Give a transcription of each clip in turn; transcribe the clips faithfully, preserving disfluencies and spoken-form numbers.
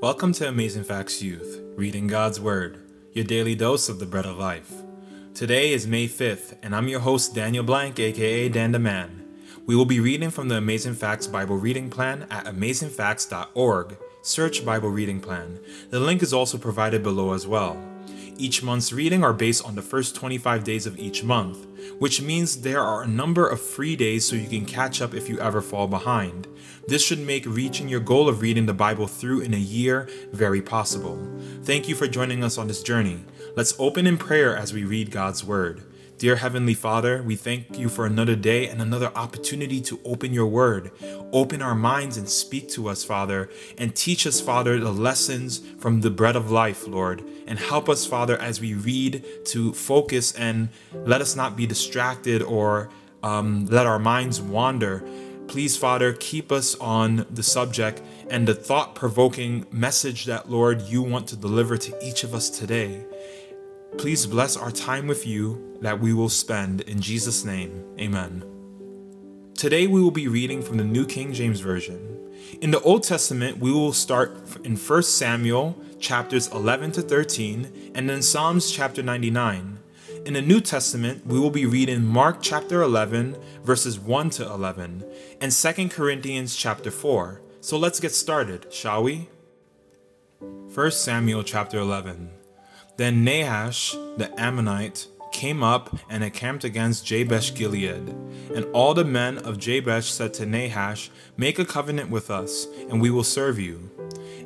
Welcome to Amazing Facts Youth, reading God's Word, your daily dose of the bread of life. Today is May fifth, and I'm your host Daniel Blank, aka Dan the Man. We will be reading from the Amazing Facts Bible Reading Plan at amazing facts dot org. Search Bible Reading Plan. The link is also provided below as well. Each month's reading are based on the first twenty-five days of each month, which means there are a number of free days so you can catch up if you ever fall behind. This should make reaching your goal of reading the Bible through in a year very possible. Thank you for joining us on this journey. Let's open in prayer as we read God's Word. Dear Heavenly Father, we thank you for another day and another opportunity to open your word. Open our minds and speak to us, Father, and teach us, Father, the lessons from the bread of life, Lord, and help us, Father, as we read to focus and let us not be distracted or um, let our minds wander. Please, Father, keep us on the subject and the thought-provoking message that, Lord, you want to deliver to each of us today. Please bless our time with you that we will spend in Jesus' name. Amen. Today we will be reading from the New King James Version. In the Old Testament, we will start in First Samuel chapters eleven to thirteen and then Psalms chapter ninety-nine. In the New Testament, we will be reading Mark chapter eleven verses one to eleven and Second Corinthians chapter four. So let's get started, shall we? First Samuel chapter eleven. Then Nahash the Ammonite came up and encamped against Jabesh Gilead. And all the men of Jabesh said to Nahash, "Make a covenant with us, and we will serve you."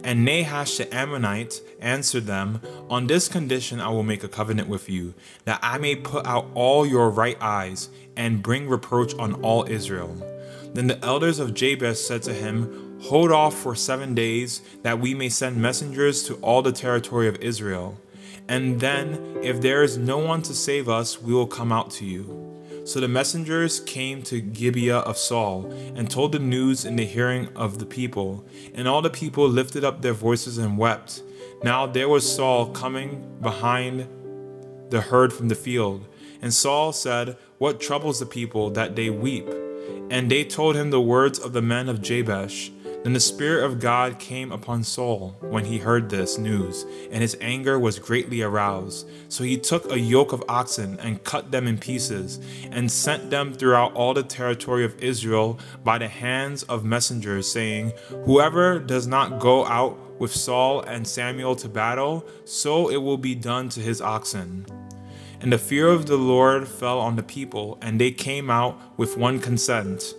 And Nahash the Ammonite answered them, "On this condition I will make a covenant with you, that I may put out all your right eyes and bring reproach on all Israel." Then the elders of Jabesh said to him, "Hold off for seven days, that we may send messengers to all the territory of Israel. And then, if there is no one to save us, we will come out to you." So the messengers came to Gibeah of Saul and told the news in the hearing of the people. And all the people lifted up their voices and wept. Now there was Saul coming behind the herd from the field. And Saul said, "What troubles the people that they weep?" And they told him the words of the men of Jabesh. Then the Spirit of God came upon Saul when he heard this news, and his anger was greatly aroused. So he took a yoke of oxen and cut them in pieces, and sent them throughout all the territory of Israel by the hands of messengers, saying, "Whoever does not go out with Saul and Samuel to battle, so it will be done to his oxen." And the fear of the Lord fell on the people, and they came out with one consent.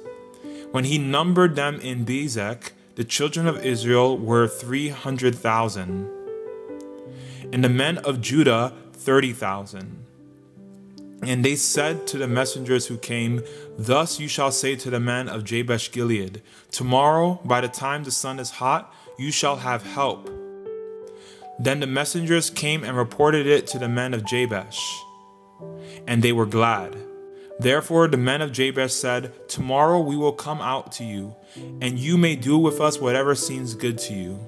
When he numbered them in Bezek, the children of Israel were three hundred thousand, and the men of Judah thirty thousand. And they said to the messengers who came, "Thus you shall say to the men of Jabesh Gilead, 'Tomorrow, by the time the sun is hot, you shall have help.'" Then the messengers came and reported it to the men of Jabesh, and they were glad. Therefore the men of Jabesh said, "Tomorrow we will come out to you, and you may do with us whatever seems good to you."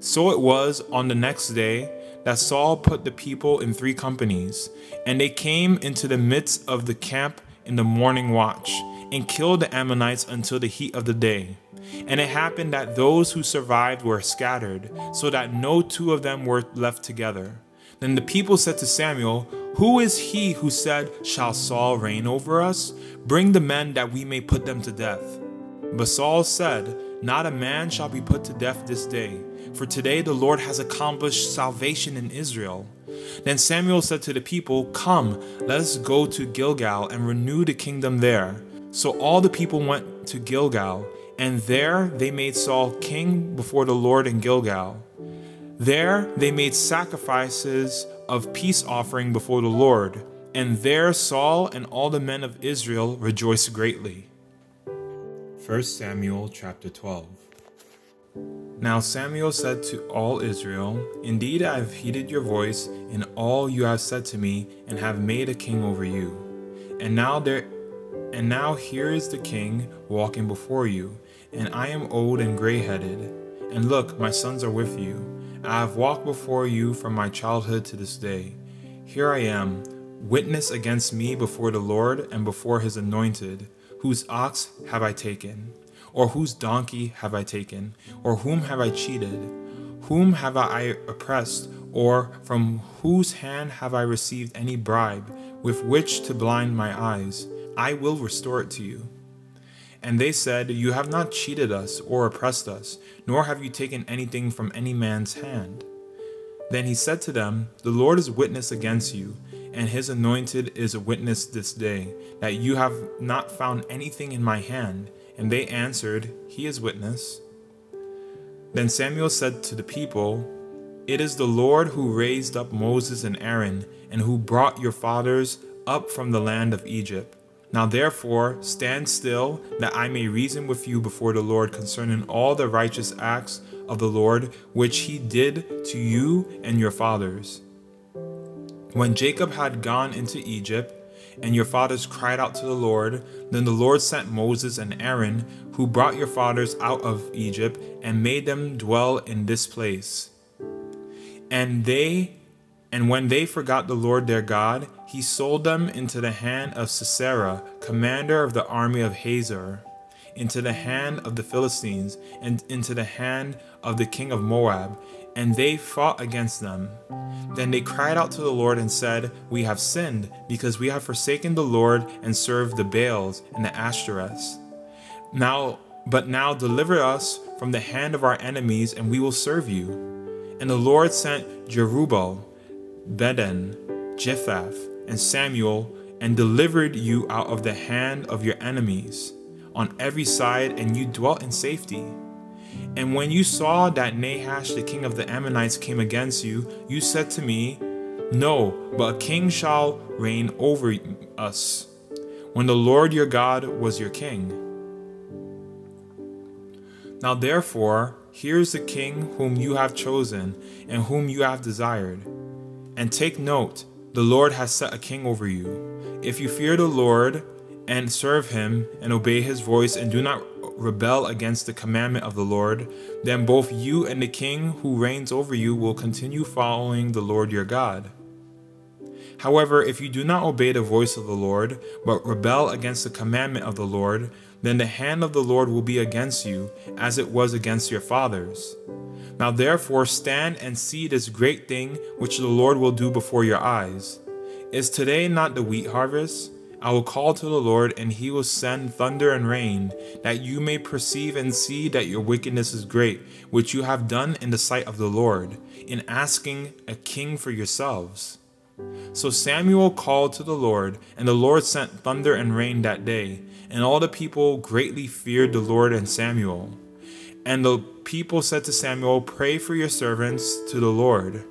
So it was on the next day that Saul put the people in three companies, and they came into the midst of the camp in the morning watch, and killed the Ammonites until the heat of the day. And it happened that those who survived were scattered, so that no two of them were left together. Then the people said to Samuel, "Who is he who said, 'Shall Saul reign over us? Bring the men that we may put them to death.'" But Saul said, "Not a man shall be put to death this day, for today the Lord has accomplished salvation in Israel." Then Samuel said to the people, "Come, let us go to Gilgal and renew the kingdom there." So all the people went to Gilgal, and there they made Saul king before the Lord in Gilgal. There they made sacrifices of peace offering before the Lord, and there Saul and all the men of Israel rejoiced greatly. First Samuel chapter twelve. Now Samuel said to all Israel, "Indeed, I have heeded your voice in all you have said to me, and have made a king over you. And now there, and now here is the king walking before you, and I am old and gray-headed. And look, my sons are with you. I have walked before you from my childhood to this day. Here I am, witness against me before the Lord and before his anointed, whose ox have I taken. Or whose donkey have I taken? Or whom have I cheated? Whom have I oppressed? Or from whose hand have I received any bribe with which to blind my eyes? I will restore it to you. And they said, You have not cheated us or oppressed us, nor have you taken anything from any man's hand. Then he said to them, The Lord is witness against you, and his anointed is a witness this day, that you have not found anything in my hand. And they answered, He is witness. Then Samuel said to the people, It is the Lord who raised up Moses and Aaron, and who brought your fathers up from the land of Egypt. Now therefore stand still, that I may reason with you before the Lord concerning all the righteous acts of the Lord, which he did to you and your fathers. When Jacob had gone into Egypt, and your fathers cried out to the Lord, then the Lord sent Moses and Aaron, who brought your fathers out of Egypt, and made them dwell in this place. And they And when they forgot the Lord their God, he sold them into the hand of Sisera, commander of the army of Hazor, into the hand of the Philistines, and into the hand of the king of Moab, and they fought against them. Then they cried out to the Lord and said, We have sinned, because we have forsaken the Lord and served the Baals and the Ashtoreths. Now, but now deliver us from the hand of our enemies, and we will serve you. And the Lord sent Jerubbaal, Beden, Jephthah, and Samuel, and delivered you out of the hand of your enemies on every side, and you dwelt in safety. And when you saw that Nahash the king of the Ammonites came against you, you said to me, No, but a king shall reign over us, when the Lord your God was your king. Now therefore, here is the king whom you have chosen, and whom you have desired. And take note, the Lord has set a king over you. If you fear the Lord and serve him and obey his voice and do not rebel against the commandment of the Lord, then both you and the king who reigns over you will continue following the Lord your God. However, if you do not obey the voice of the Lord, but rebel against the commandment of the Lord, then the hand of the Lord will be against you, as it was against your fathers. Now therefore stand and see this great thing which the Lord will do before your eyes. Is today not the wheat harvest? I will call to the Lord, and he will send thunder and rain, that you may perceive and see that your wickedness is great, which you have done in the sight of the Lord, in asking a king for yourselves. So Samuel called to the Lord, and the Lord sent thunder and rain that day, and all the people greatly feared the Lord and Samuel. And the people said to Samuel, Pray for your servants to the Lord.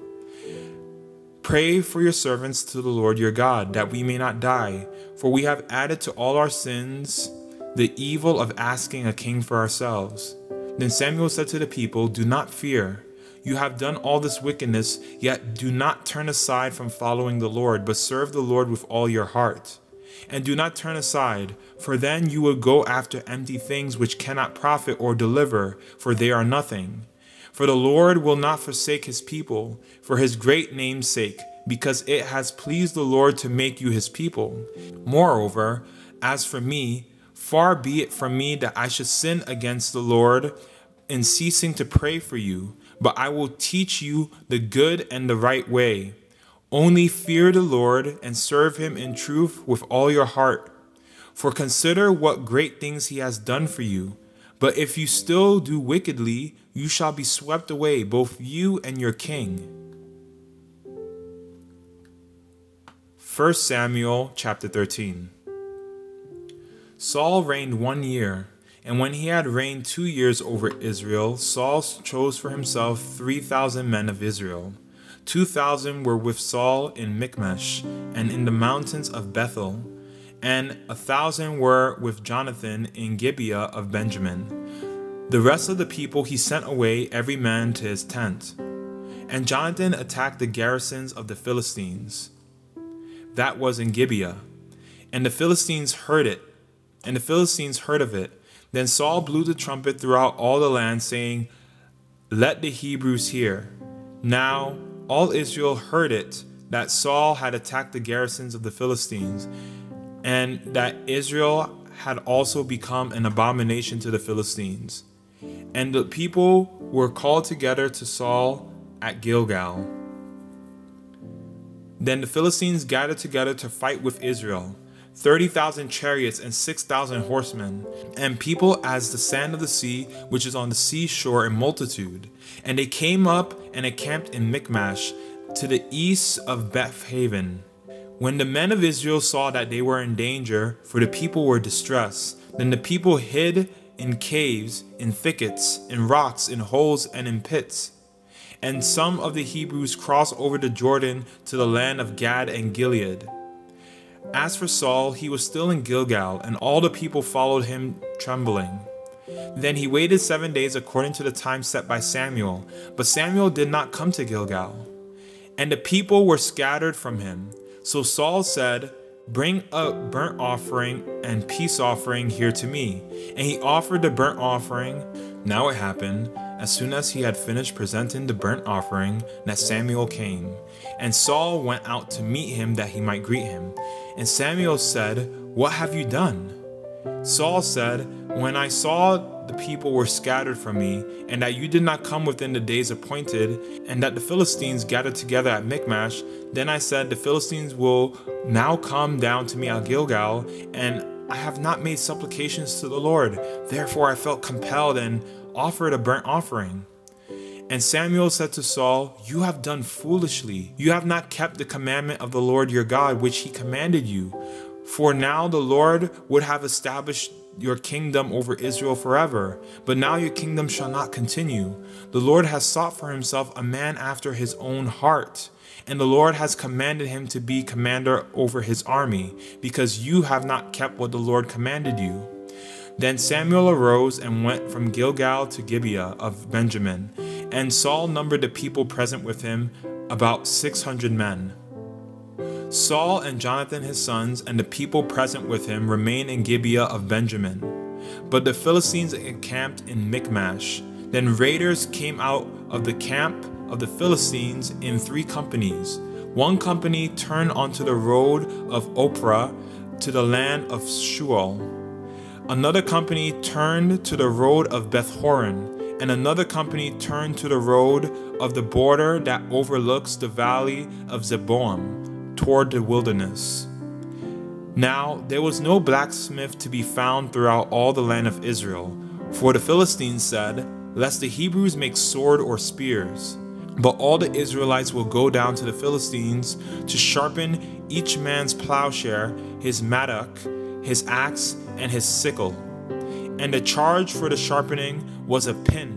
Pray for your servants to the Lord your God, that we may not die. For we have added to all our sins the evil of asking a king for ourselves. Then Samuel said to the people, Do not fear. You have done all this wickedness, yet do not turn aside from following the Lord, but serve the Lord with all your heart. And do not turn aside, for then you will go after empty things which cannot profit or deliver, for they are nothing. For the Lord will not forsake his people, for his great name's sake, because it has pleased the Lord to make you his people. Moreover, as for me, far be it from me that I should sin against the Lord in ceasing to pray for you, but I will teach you the good and the right way. Only fear the Lord and serve him in truth with all your heart. For consider what great things he has done for you. But if you still do wickedly, you shall be swept away, both you and your king. First Samuel chapter thirteen. Saul reigned one year, and when he had reigned two years over Israel, Saul chose for himself three thousand men of Israel. two thousand were with Saul in Michmash and in the mountains of Bethel, and a thousand were with Jonathan in Gibeah of Benjamin. The rest of the people he sent away, every man to his tent. And Jonathan attacked the garrisons of the Philistines. That was in Gibeah. And the Philistines heard it. And the Philistines heard of it. Then Saul blew the trumpet throughout all the land, saying, Let the Hebrews hear. Now all Israel heard it, that Saul had attacked the garrisons of the Philistines, and that Israel had also become an abomination to the Philistines. And the people were called together to Saul at Gilgal. Then the Philistines gathered together to fight with Israel, thirty thousand chariots and six thousand horsemen, and people as the sand of the sea, which is on the seashore in multitude. And they came up and encamped in Michmash, to the east of Bethaven. When the men of Israel saw that they were in danger, for the people were distressed, then the people hid in caves, in thickets, in rocks, in holes, and in pits. And some of the Hebrews crossed over the Jordan to the land of Gad and Gilead. As for Saul, he was still in Gilgal, and all the people followed him trembling. Then he waited seven days according to the time set by Samuel, but Samuel did not come to Gilgal. And the people were scattered from him. So Saul said, "Bring a burnt offering and peace offering here to me." And he offered the burnt offering. Now it happened, as soon as he had finished presenting the burnt offering, that Samuel came. And Saul went out to meet him that he might greet him. And Samuel said, "What have you done?" Saul said, "When I saw the people were scattered from me, and that you did not come within the days appointed, and that the Philistines gathered together at Michmash, then I said, the Philistines will now come down to me at Gilgal, and I have not made supplications to the Lord. Therefore I felt compelled and offered a burnt offering." And Samuel said to Saul, "You have done foolishly. You have not kept the commandment of the Lord your God, which he commanded you. For now the Lord would have established your kingdom over Israel forever, but now your kingdom shall not continue. The Lord has sought for himself a man after his own heart, and the Lord has commanded him to be commander over his army, because you have not kept what the Lord commanded you." Then Samuel arose and went from Gilgal to Gibeah of Benjamin, and Saul numbered the people present with him, about six hundred men. Saul and Jonathan his sons and the people present with him remained in Gibeah of Benjamin. But the Philistines encamped in Michmash. Then raiders came out of the camp of the Philistines in three companies. One company turned onto the road of Ophrah to the land of Shual. Another company turned to the road of Beth-horon, and another company turned to the road of the border that overlooks the valley of Zeboim, toward the wilderness. Now there was no blacksmith to be found throughout all the land of Israel, for the Philistines said, "Lest the Hebrews make sword or spears." But all the Israelites will go down to the Philistines to sharpen each man's plowshare, his mattock, his axe, and his sickle. And the charge for the sharpening was a pin,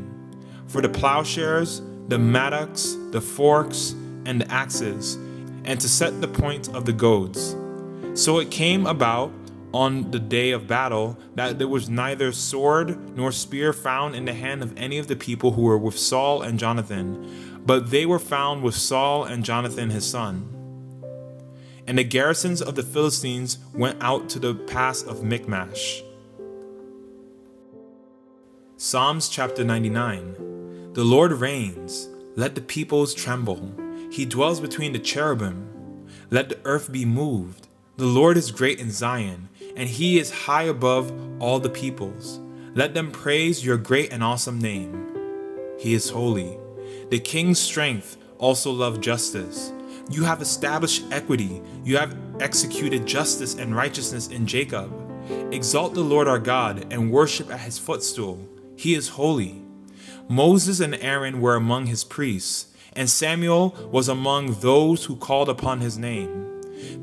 for the plowshares, the mattocks, the forks, and the axes, and to set the points of the goads. So it came about on the day of battle that there was neither sword nor spear found in the hand of any of the people who were with Saul and Jonathan, but they were found with Saul and Jonathan his son. And the garrisons of the Philistines went out to the pass of Michmash. Psalms chapter ninety-nine. The Lord reigns, let the peoples tremble. He dwells between the cherubim. Let the earth be moved. The Lord is great in Zion, and he is high above all the peoples. Let them praise your great and awesome name. He is holy. The king's strength also loved justice. You have established equity. You have executed justice and righteousness in Jacob. Exalt the Lord our God and worship at his footstool. He is holy. Moses and Aaron were among his priests, and Samuel was among those who called upon his name.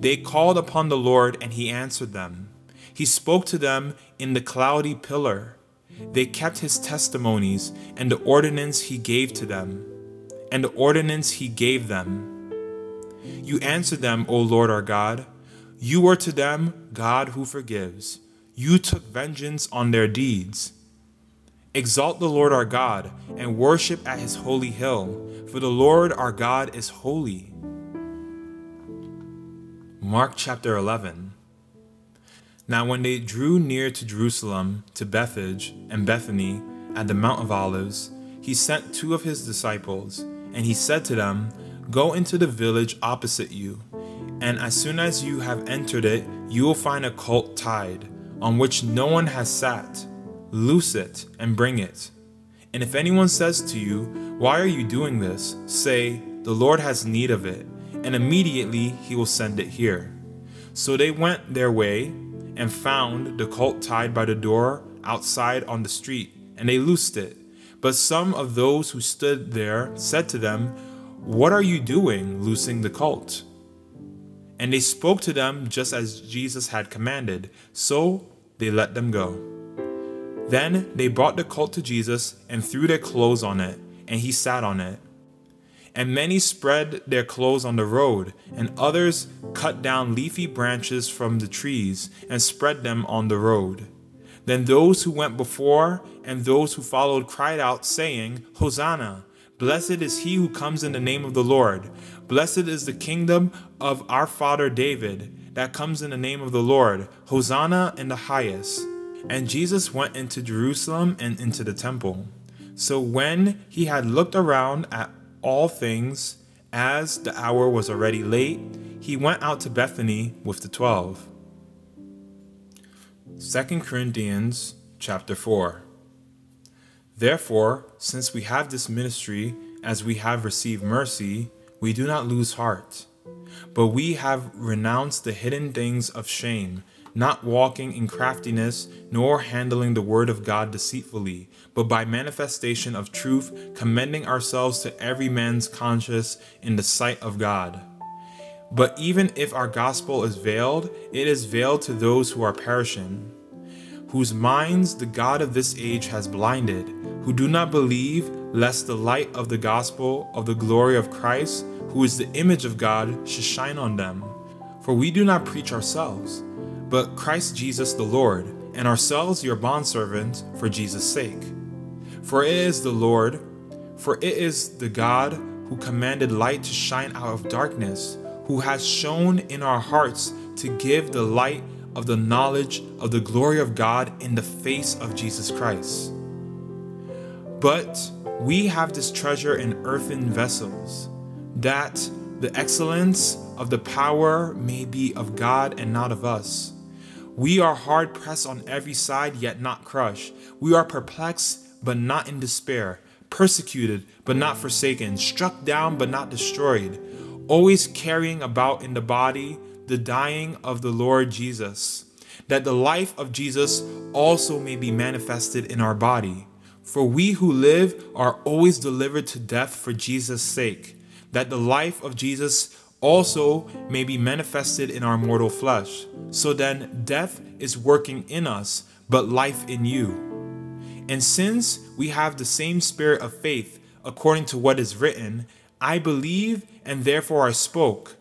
They called upon the Lord, and he answered them. He spoke to them in the cloudy pillar. They kept his testimonies and the ordinance he gave to them, and the ordinance he gave them. You answered them, O Lord our God. You were to them God who forgives. You took vengeance on their deeds. Exalt the Lord our God and worship at his holy hill, for the Lord our God is holy. Mark chapter eleven. Now when they drew near to Jerusalem, to Bethage and Bethany at the Mount of Olives, he sent two of his disciples, and he said to them, "Go into the village opposite you, and as soon as you have entered it, you will find a colt tied, on which no one has sat, loose it and bring it. And if anyone says to you, why are you doing this? Say, the Lord has need of it, and immediately he will send it here. So they went their way and found the colt tied by the door outside on the street, and they loosed it. But some of those who stood there said to them, what are you doing, loosing the colt? And they spoke to them just as Jesus had commanded, so they let them go. Then they brought the colt to Jesus and threw their clothes on it, and he sat on it. And many spread their clothes on the road, and others cut down leafy branches from the trees and spread them on the road. Then those who went before and those who followed cried out, saying, Hosanna! Blessed is he who comes in the name of the Lord. Blessed is the kingdom of our father David that comes in the name of the Lord. Hosanna in the highest. And Jesus went into Jerusalem and into the temple. So when he had looked around at all things, as the hour was already late, he went out to Bethany with the twelve. Second Corinthians chapter four. Therefore, since we have this ministry, as we have received mercy, we do not lose heart. But we have renounced the hidden things of shame, not walking in craftiness, nor handling the word of God deceitfully, but by manifestation of truth, commending ourselves to every man's conscience in the sight of God. But even if our gospel is veiled, it is veiled to those who are perishing, whose minds the God of this age has blinded, who do not believe, lest the light of the gospel of the glory of Christ, who is the image of God, should shine on them. For we do not preach ourselves, but Christ Jesus the Lord, and ourselves your bondservants for Jesus' sake. For it is the Lord, for it is the God who commanded light to shine out of darkness, who has shown in our hearts to give the light of the knowledge of the glory of God in the face of Jesus Christ. But we have this treasure in earthen vessels, that the excellence of the power may be of God and not of us. We are hard pressed on every side, yet not crushed. We are perplexed, but not in despair, persecuted, but not forsaken, struck down, but not destroyed, always carrying about in the body the dying of the Lord Jesus, that the life of Jesus also may be manifested in our body. For we who live are always delivered to death for Jesus' sake, that the life of Jesus also may be manifested in our mortal flesh. So then death is working in us, but life in you. And since we have the same spirit of faith, according to what is written, I believe and therefore I spoke,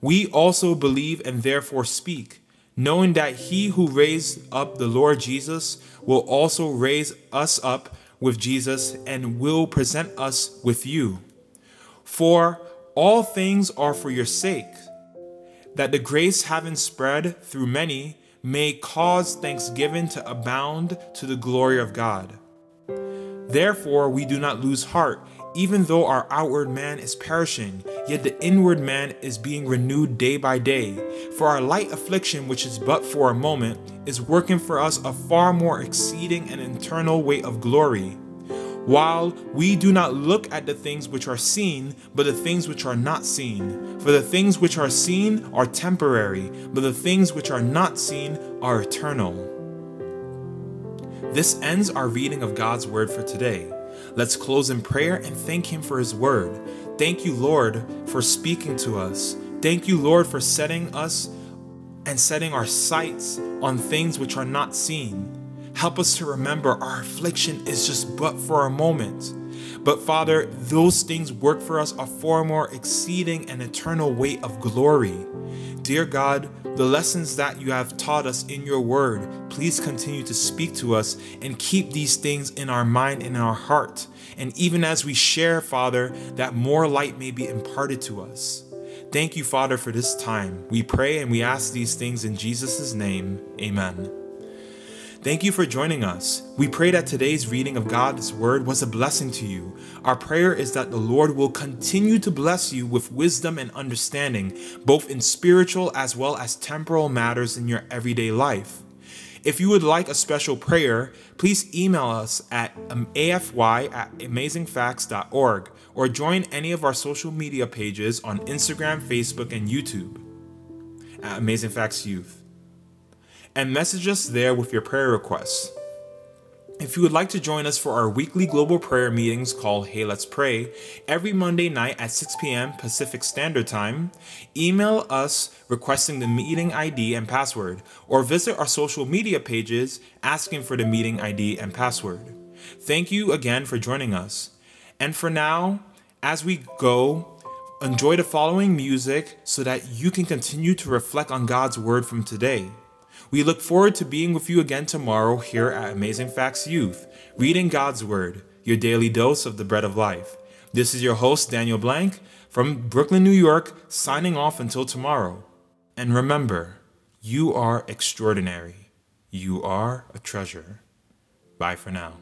we also believe and therefore speak, knowing that he who raised up the Lord Jesus will also raise us up with Jesus and will present us with you. For all things are for your sake, that the grace having spread through many may cause thanksgiving to abound to the glory of God. Therefore we do not lose heart, even though our outward man is perishing, yet the inward man is being renewed day by day. For our light affliction, which is but for a moment, is working for us a far more exceeding and eternal weight of glory. While we do not look at the things which are seen, but the things which are not seen. For the things which are seen are temporary, but the things which are not seen are eternal. This ends our reading of God's word for today. Let's close in prayer and thank him for his word. Thank you, Lord, for speaking to us. Thank you, Lord, for setting us and setting our sights on things which are not seen. Help us to remember our affliction is just but for a moment. But Father, those things work for us a far more exceeding and eternal weight of glory. Dear God, the lessons that you have taught us in your word, please continue to speak to us and keep these things in our mind and in our heart. And even as we share, Father, that more light may be imparted to us. Thank you, Father, for this time. We pray and we ask these things in Jesus' name. Amen. Thank you for joining us. We pray that today's reading of God's word was a blessing to you. Our prayer is that the Lord will continue to bless you with wisdom and understanding, both in spiritual as well as temporal matters in your everyday life. If you would like a special prayer, please email us at A F Y at amazing facts dot org or join any of our social media pages on Instagram, Facebook, and YouTube at Amazing Facts Youth, and message us there with your prayer requests. If you would like to join us for our weekly global prayer meetings called Hey Let's Pray, every Monday night at six p.m. Pacific Standard Time, email us requesting the meeting I D and password, or visit our social media pages asking for the meeting I D and password. Thank you again for joining us. And for now, as we go, enjoy the following music so that you can continue to reflect on God's Word from today. We look forward to being with you again tomorrow here at Amazing Facts Youth, reading God's Word, your daily dose of the bread of life. This is your host, Daniel Blank, from Brooklyn, New York, signing off until tomorrow. And remember, you are extraordinary. You are a treasure. Bye for now.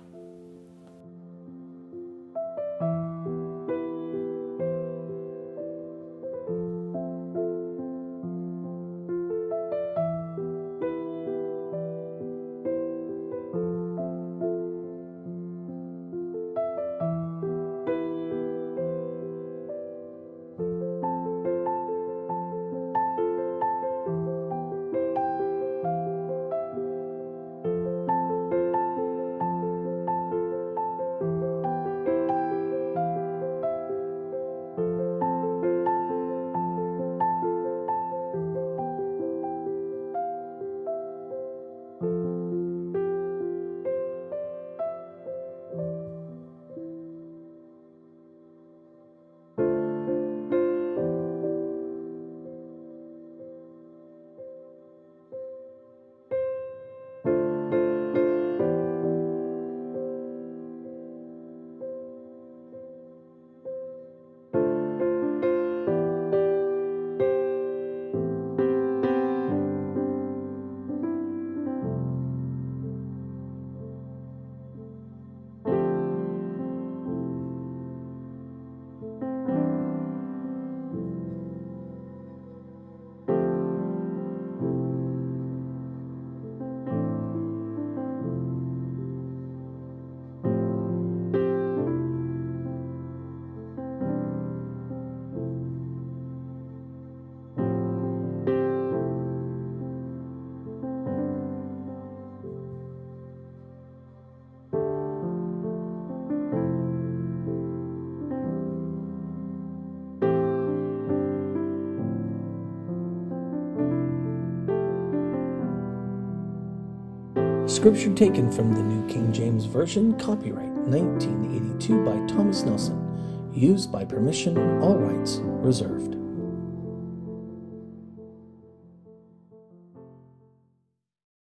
Scripture taken from the New King James Version, copyright nineteen eighty-two by Thomas Nelson, used by permission, all rights reserved.